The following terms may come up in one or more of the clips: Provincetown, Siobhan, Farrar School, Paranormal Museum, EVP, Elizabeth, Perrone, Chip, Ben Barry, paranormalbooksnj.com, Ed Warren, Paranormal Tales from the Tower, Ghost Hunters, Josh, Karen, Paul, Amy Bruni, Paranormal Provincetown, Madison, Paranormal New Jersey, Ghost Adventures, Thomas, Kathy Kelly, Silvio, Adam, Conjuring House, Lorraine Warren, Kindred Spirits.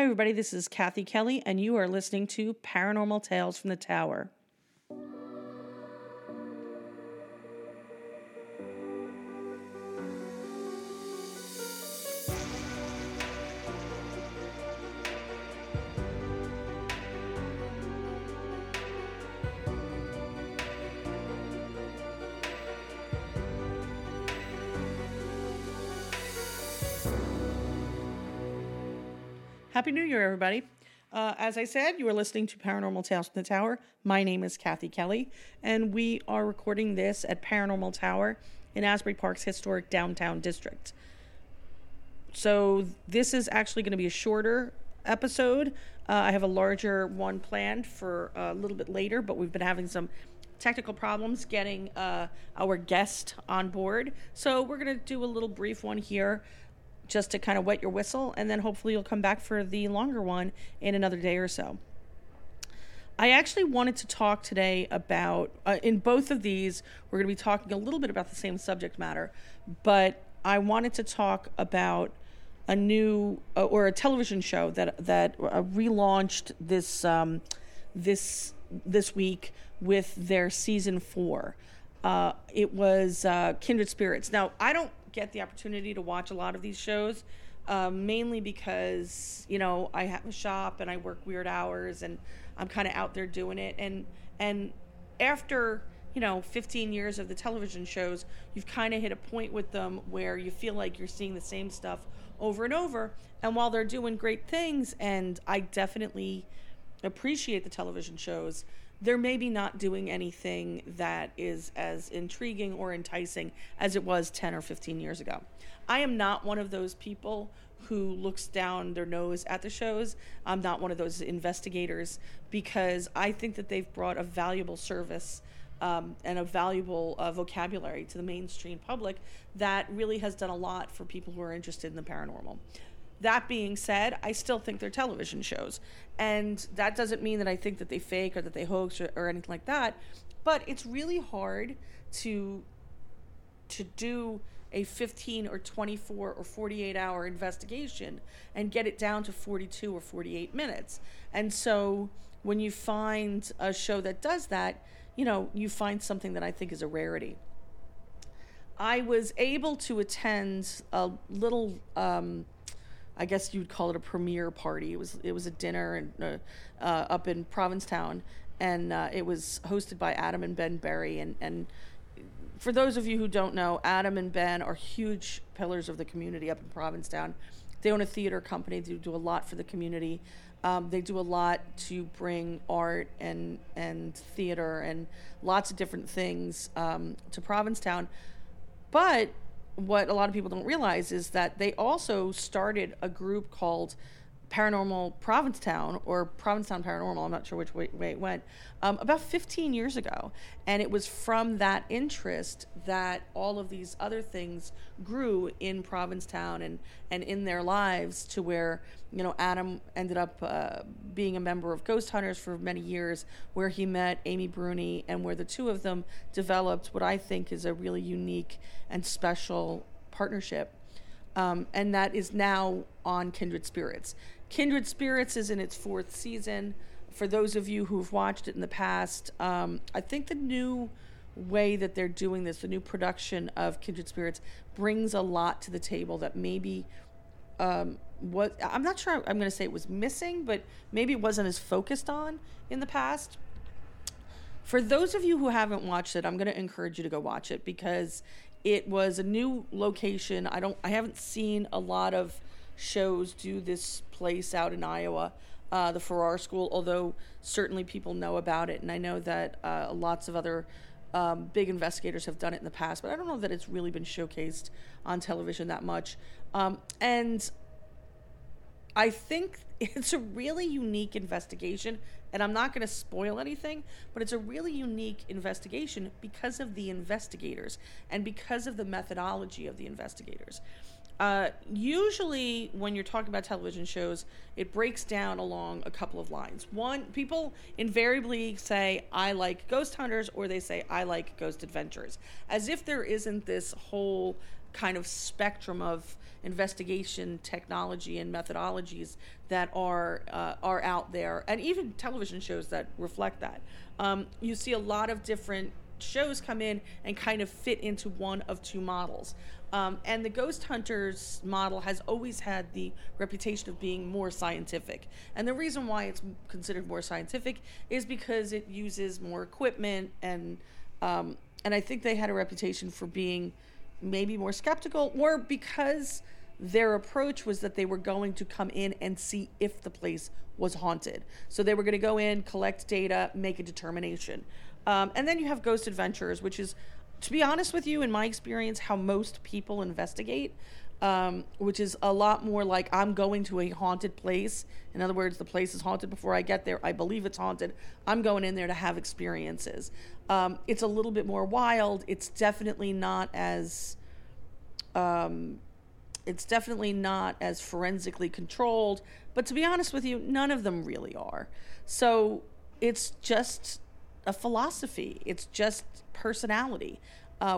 Hi everybody, this is Kathy Kelly and you are listening to Paranormal Tales from the Tower. Happy New Year, everybody. As I said, you are listening to Paranormal Tales from the Tower. My name is Kathy Kelly, and we are recording this at Paranormal Tower in Asbury Park's historic downtown district. So this is actually going to be a shorter episode. I have a larger one planned for a little bit later, but we've been having some technical problems getting our guest on board. So we're going to do a little brief one here, just to kind of wet your whistle, and then hopefully you'll come back for the longer one in another day or so. I actually wanted to talk today about, in both of these, we're going to be talking a little bit about the same subject matter, but I wanted to talk about a new, or a television show that relaunched this week with their season 4. It was Kindred Spirits. Now, I don't get the opportunity to watch a lot of these shows, mainly because, you know, I have a shop and I work weird hours and I'm kind of out there doing it. And after, you know, 15 years of the television shows, you've kind of hit a point with them where you feel like you're seeing the same stuff over and over. And while they're doing great things, and I definitely appreciate the television shows, they're maybe not doing anything that is as intriguing or enticing as it was 10 or 15 years ago. I am not one of those people who looks down their nose at the shows. I'm not one of those investigators, because I think that they've brought a valuable service and a valuable vocabulary to the mainstream public that really has done a lot for people who are interested in the paranormal. That being said, I still think they're television shows. And that doesn't mean that I think that they fake or that they hoax or anything like that. But it's really hard to do a 15 or 24 or 48 hour investigation and get it down to 42 or 48 minutes. And so when you find a show that does that, you know, you find something that I think is a rarity. I was able to attend a little... I guess you'd call it a premiere party. It was a dinner and up in Provincetown, and it was hosted by Adam and Ben Barry. And for those of you who don't know, Adam and Ben are huge pillars of the community up in Provincetown. They own a theater company. They do a lot for the community. They do a lot to bring art and theater and lots of different things to Provincetown, but what a lot of people don't realize is that they also started a group called Paranormal Provincetown, or Provincetown Paranormal, I'm not sure which way it went, about 15 years ago. And it was from that interest that all of these other things grew in Provincetown and in their lives, to where, you know, Adam ended up being a member of Ghost Hunters for many years, where he met Amy Bruni, and where the two of them developed what I think is a really unique and special partnership. And that is now on Kindred Spirits. Kindred Spirits is in its 4th season. For those of you who've watched it in the past, I think the new way that they're doing this, the new production of Kindred Spirits, brings a lot to the table that maybe I'm not sure I'm going to say it was missing, but maybe it wasn't as focused on in the past. For those of you who haven't watched it, I'm going to encourage you to go watch it, because it was a new location. I haven't seen a lot of shows do this place out in Iowa, the Farrar School, although certainly people know about it. And I know that lots of other big investigators have done it in the past, but I don't know that it's really been showcased on television that much. And I think it's a really unique investigation, and I'm not going to spoil anything, but it's a really unique investigation because of the investigators and because of the methodology of the investigators. Usually when you're talking about television shows, it breaks down along a couple of lines. One, people invariably say, I like Ghost Hunters, or they say, I like Ghost Adventures, as if there isn't this whole kind of spectrum of investigation technology and methodologies that are out there, and even television shows that reflect that. You see a lot of different shows come in and kind of fit into one of two models. And the Ghost Hunters model has always had the reputation of being more scientific. And the reason why it's considered more scientific is because it uses more equipment, and I think they had a reputation for being maybe more skeptical, or because their approach was that they were going to come in and see if the place was haunted. So they were going to go in, collect data, make a determination. And then you have Ghost Adventures, which is, to be honest with you, in my experience, how most people investigate, which is a lot more like, I'm going to a haunted place. In other words, the place is haunted before I get there. I believe it's haunted. I'm going in there to have experiences. It's a little bit more wild. It's definitely not as forensically controlled. But to be honest with you, none of them really are. So it's just a philosophy. It's just personality,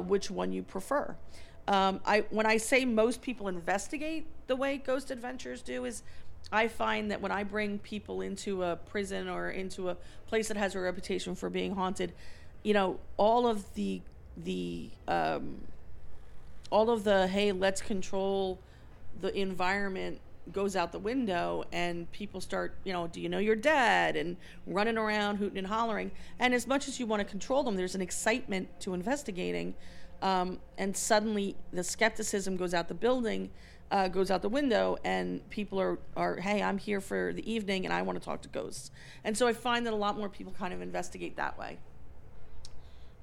which one you prefer. When I say most people investigate the way Ghost Adventures do, is I find that when I bring people into a prison or into a place that has a reputation for being haunted, you know, all of the hey, let's control the environment goes out the window, and people start, you know, do you know you're dead, and running around hooting and hollering. And as much as you want to control them, there's an excitement to investigating. And suddenly the skepticism goes out the building, goes out the window, and people are, hey, I'm here for the evening and I want to talk to ghosts. And so I find that a lot more people kind of investigate that way.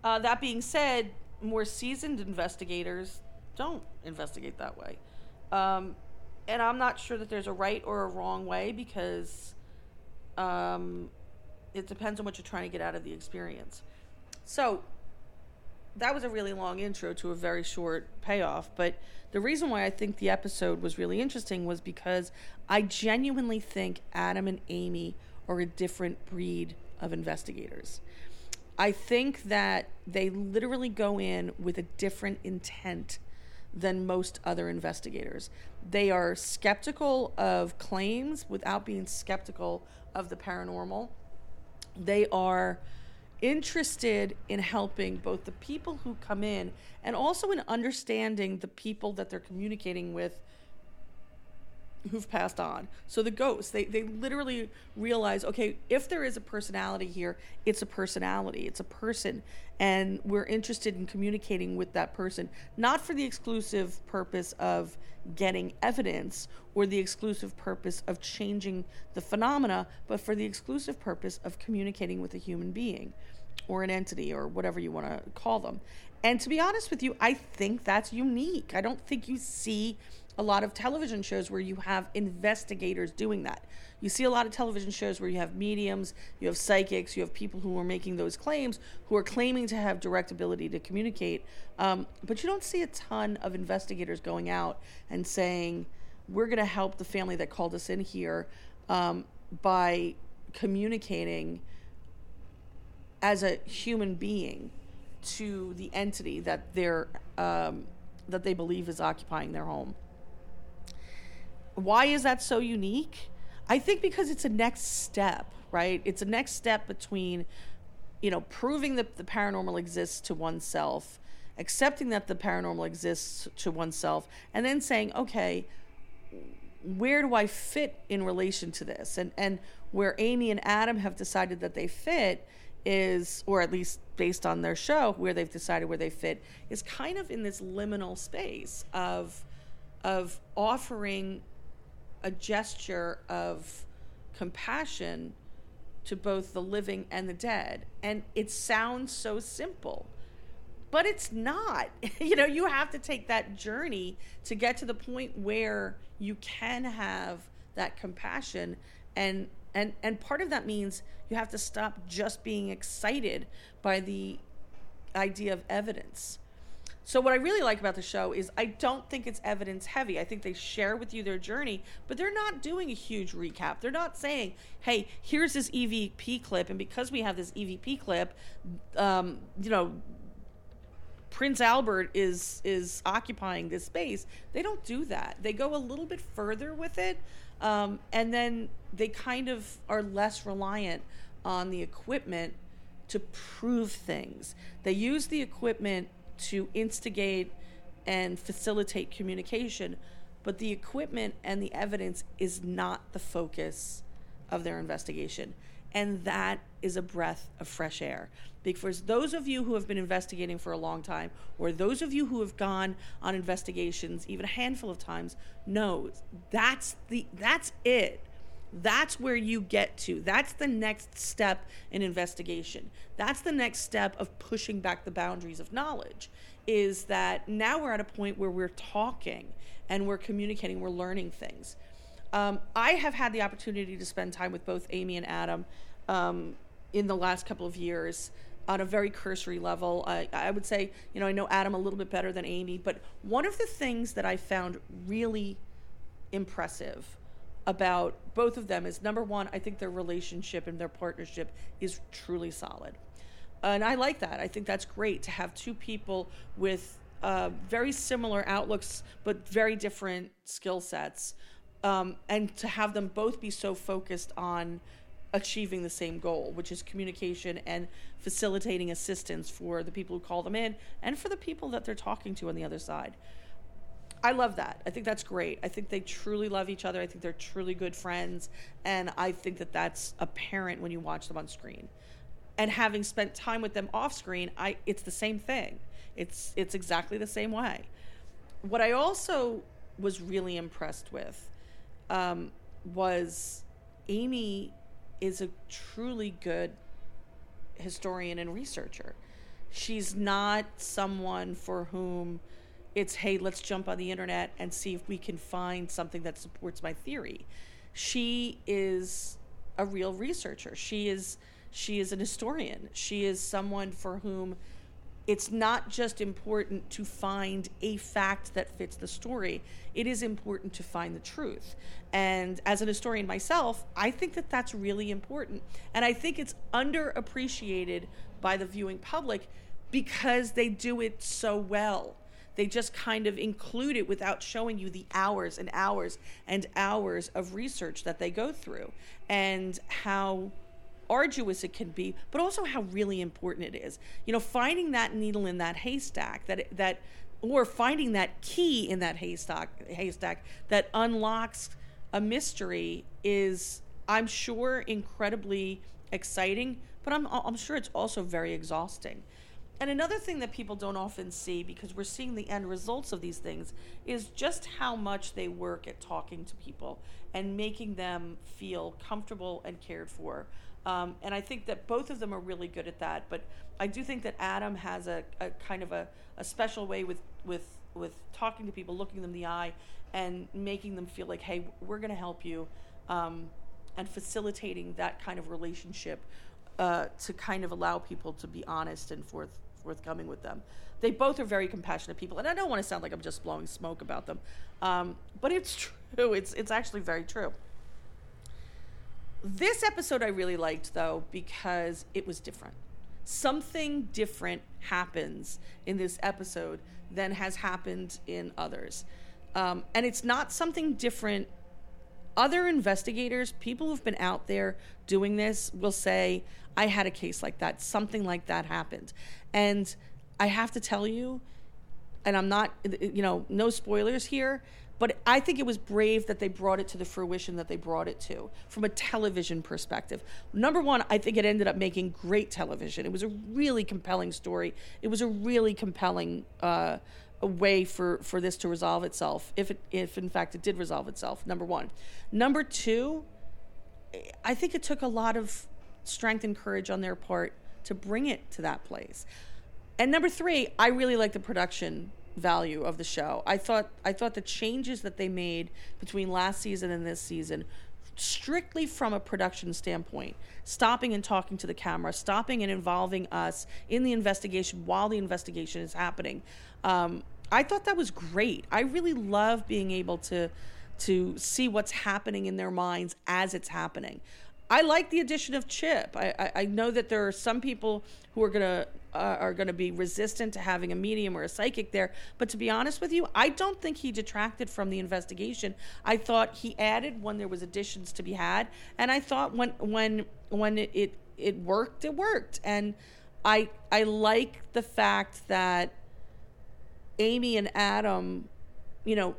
That being said, more seasoned investigators don't investigate that way. And I'm not sure that there's a right or a wrong way, because it depends on what you're trying to get out of the experience. So that was a really long intro to a very short payoff, but the reason why I think the episode was really interesting was because I genuinely think Adam and Amy are a different breed of investigators. I think that they literally go in with a different intent than most other investigators. They are skeptical of claims without being skeptical of the paranormal. They are interested in helping both the people who come in and also in understanding the people that they're communicating with who've passed on. So the ghosts, they literally realize, okay, if there is a personality here, it's a personality, it's a person, and we're interested in communicating with that person, not for the exclusive purpose of getting evidence or the exclusive purpose of changing the phenomena, but for the exclusive purpose of communicating with a human being or an entity or whatever you want to call them. And to be honest with you, I think that's unique. I don't think you see a lot of television shows where you have investigators doing that. You see a lot of television shows where you have mediums, you have psychics, you have people who are making those claims, who are claiming to have direct ability to communicate. But you don't see a ton of investigators going out and saying, we're going to help the family that called us in here by communicating as a human being to the entity that they're that they believe is occupying their home. Why is that so unique? I think because it's a next step, right? It's a next step between, you know, proving that the paranormal exists to oneself, accepting that the paranormal exists to oneself, and then saying, okay, where do I fit in relation to this? And where Amy and Adam have decided that they fit is, or at least based on their show, where they've decided where they fit, is kind of in this liminal space of offering a gesture of compassion to both the living and the dead. And it sounds so simple, but it's not. You know, you have to take that journey to get to the point where you can have that compassion. And part of that means you have to stop just being excited by the idea of evidence. So what I really like about the show is I don't think it's evidence heavy. I think they share with you their journey, but they're not doing a huge recap. They're not saying, hey, here's this EVP clip, and because we have this EVP clip, you know, Prince Albert is occupying this space. They don't do that. They go a little bit further with it, and then they kind of are less reliant on the equipment to prove things. They use the equipment to instigate and facilitate communication, but the equipment and the evidence is not the focus of their investigation. And that is a breath of fresh air. Because those of you who have been investigating for a long time, or those of you who have gone on investigations even a handful of times, know that's it. That's where you get to. That's the next step in investigation. That's the next step of pushing back the boundaries of knowledge, is that now we're at a point where we're talking and we're communicating, we're learning things. I have had the opportunity to spend time with both Amy and Adam in the last couple of years on a very cursory level. I would say, I know Adam a little bit better than Amy, but one of the things that I found really impressive about both of them is, number one, I think their relationship and their partnership is truly solid. And I like that. I think that's great to have two people with very similar outlooks, but very different skill sets. And to have them both be so focused on achieving the same goal, which is communication and facilitating assistance for the people who call them in and for the people that they're talking to on the other side. I love that. I think that's great. I think they truly love each other. I think they're truly good friends. And I think that that's apparent when you watch them on screen. And having spent time with them off screen, it's the same thing. It's exactly the same way. What I also was really impressed with was Amy is a truly good historian and researcher. She's not someone for whom it's, hey, let's jump on the internet and see if we can find something that supports my theory. She is a real researcher. She is an historian. She is someone for whom it's not just important to find a fact that fits the story. It is important to find the truth. And as an historian myself, I think that that's really important. And I think it's underappreciated by the viewing public because they do it so well. They just kind of include it without showing you the hours and hours and hours of research that they go through and how arduous it can be, but also how really important it is. Finding that needle in that haystack, or finding that key in that haystack that unlocks a mystery is, I'm sure, incredibly exciting, but I'm sure it's also very exhausting. And another thing that people don't often see, because we're seeing the end results of these things, is just how much they work at talking to people and making them feel comfortable and cared for. And I think that both of them are really good at that. But I do think that Adam has a kind of a special way with talking to people, looking them in the eye, and making them feel like, hey, we're going to help you, and facilitating that kind of relationship to kind of allow people to be honest and forthcoming with them. They both are very compassionate people. And I don't want to sound like I'm just blowing smoke about them. But it's true. It's actually very true. This episode I really liked, though, because it was different. Something different happens in this episode than has happened in others. And it's not something different. Other investigators, people who've been out there doing this, will say, I had a case like that. Something like that happened. And I have to tell you, and I'm not, no spoilers here, but I think it was brave that they brought it to the fruition that they brought it to from a television perspective. Number one, I think it ended up making great television. It was a really compelling story. It was a really compelling way for this to resolve itself, if in fact it did resolve itself, number one. Number two, I think it took a lot of strength and courage on their part to bring it to that place. And number three, I really like the production value of the show. I thought the changes that they made between last season and this season, strictly from a production standpoint, stopping and talking to the camera, stopping and involving us in the investigation while the investigation is happening, I thought that was great. I really love being able to see what's happening in their minds as it's happening. I like the addition of Chip. I know that there are some people who are going to are going to be resistant to having a medium or a psychic there. But to be honest with you, I don't think he detracted from the investigation. I thought he added when there was additions to be had, and I thought when it worked. And I like the fact that Amy and Adam, you know,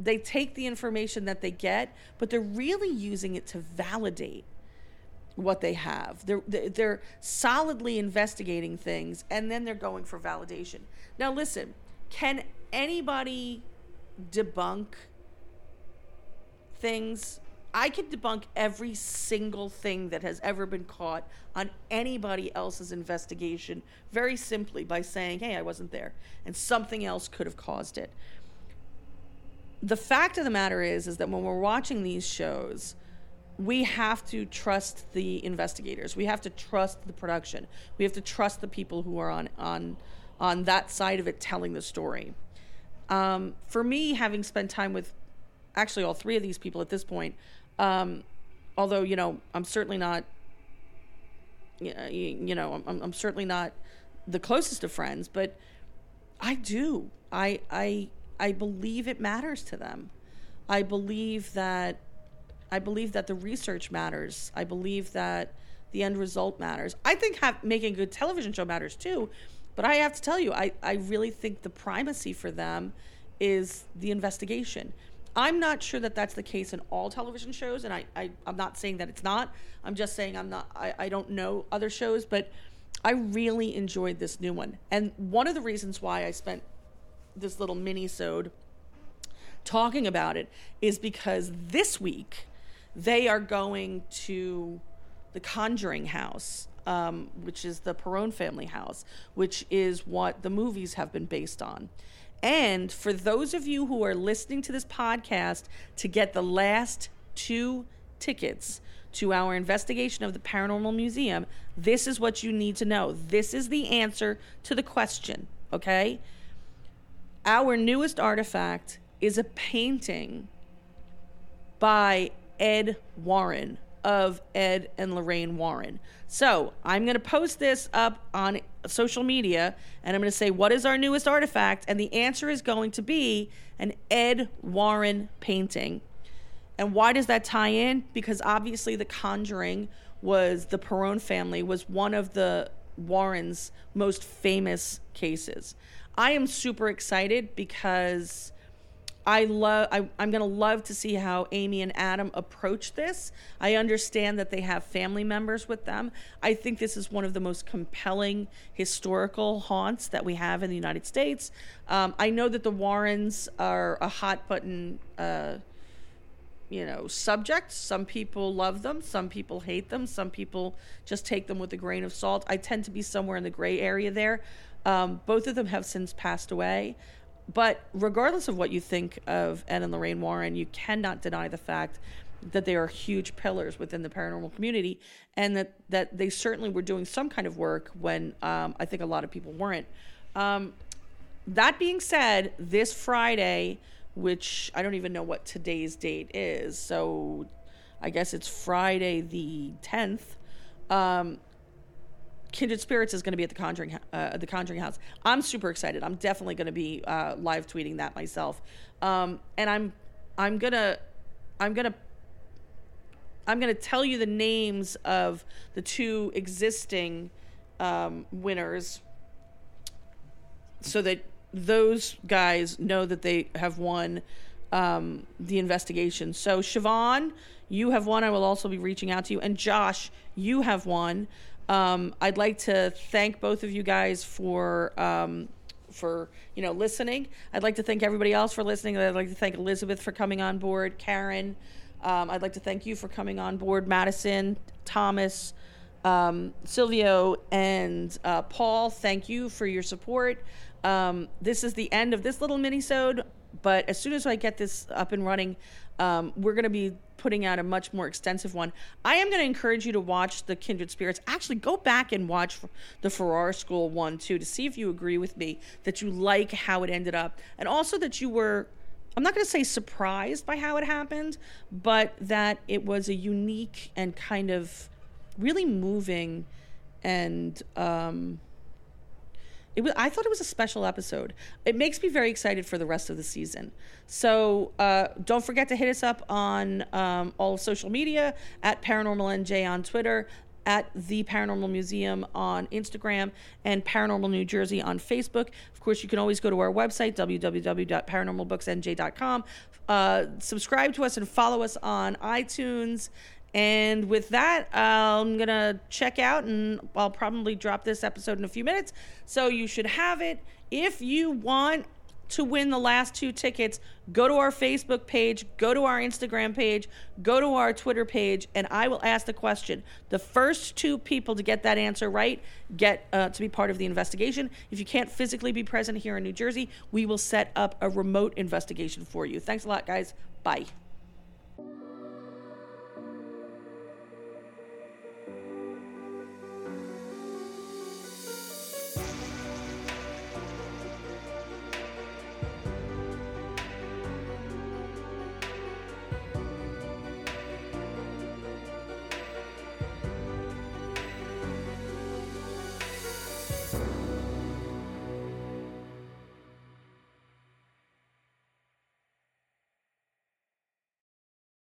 they take the information that they get, but they're really using it to validate what they have. They're solidly investigating things, and then they're going for validation. Now, listen, can anybody debunk things? I could debunk every single thing that has ever been caught on anybody else's investigation very simply by saying, hey, I wasn't there, and something else could have caused it. The fact of the matter is that when we're watching these shows, we have to trust the investigators. We have to trust the production. We have to trust the people who are on that side of it telling the story. For me, having spent time with actually all three of these people at this point, although, you know, I'm certainly not, you know, I'm certainly not the closest of friends, but I do. I believe it matters to them. I believe that the research matters. I believe that the end result matters. I think making a good television show matters too, but I have to tell you, I really think the primacy for them is the investigation. I'm not sure that that's the case in all television shows, and I'm not saying that it's not. I'm just saying I don't know other shows, but I really enjoyed this new one. And one of the reasons why I spent this little mini-sode talking about it is because this week, they are going to the Conjuring House, which is the Perrone family house, which is what the movies have been based on. And for those of you who are listening to this podcast to get the last 2 tickets to our investigation of the Paranormal Museum, this is what you need to know. This is the answer to the question, okay? Our newest artifact is a painting by Ed Warren, of Ed and Lorraine Warren. So I'm going to post this up on social media, and I'm going to say, what is our newest artifact? And the answer is going to be an Ed Warren painting. And why does that tie in? Because obviously The Conjuring was, the Perrone family was one of the Warrens' most famous cases. I am super excited because I'm going to love to see how Amy and Adam approach this. I understand that they have family members with them. I think this is one of the most compelling historical haunts that we have in the United States. I know that the Warrens are a hot button, you know, subject. Some people love them. Some people hate them. Some people just take them with a grain of salt. I tend to be somewhere in the gray area there. Both of them have since passed away. But regardless of what you think of Ed and Lorraine Warren, you cannot deny the fact that they are huge pillars within the paranormal community, and that they certainly were doing some kind of work when I think a lot of people weren't. That being said, this Friday, which I don't even know what today's date is, so I guess it's Friday the 10th, Kindred Spirits is going to be at the Conjuring House. I'm super excited. I'm definitely going to be live tweeting that myself, and I'm gonna tell you the names of the 2 existing winners, so that those guys know that they have won the investigation. So Siobhan, you have won. I will also be reaching out to you. And Josh, you have won. I'd like to thank both of you guys for you know, listening. I'd like to thank everybody else for listening. I'd like to thank Elizabeth for coming on board, Karen. I'd like to thank you for coming on board, Madison, Thomas, Silvio, and Paul. Thank you for your support. This is the end of this little mini-sode, but as soon as I get this up and running, we're going to be putting out a much more extensive one. I am going to encourage you to watch the Kindred Spirits. Actually, go back and watch the Farrar School one too, to see if you agree with me that you like how it ended up, and also that you were, I'm not going to say surprised by how it happened, but that it was a unique and kind of really moving and I thought it was a special episode. It makes me very excited for the rest of the season. So don't forget to hit us up on all of social media, at Paranormal NJ on Twitter, at the Paranormal Museum on Instagram, and Paranormal New Jersey on Facebook. Of course, you can always go to our website, www.paranormalbooksnj.com. Subscribe to us and follow us on iTunes. And with that, I'm going to check out, and I'll probably drop this episode in a few minutes. So you should have it. If you want to win the last two tickets, go to our Facebook page, go to our Instagram page, go to our Twitter page, and I will ask the question. The first two people to get that answer right get to be part of the investigation. If you can't physically be present here in New Jersey, we will set up a remote investigation for you. Thanks a lot, guys. Bye.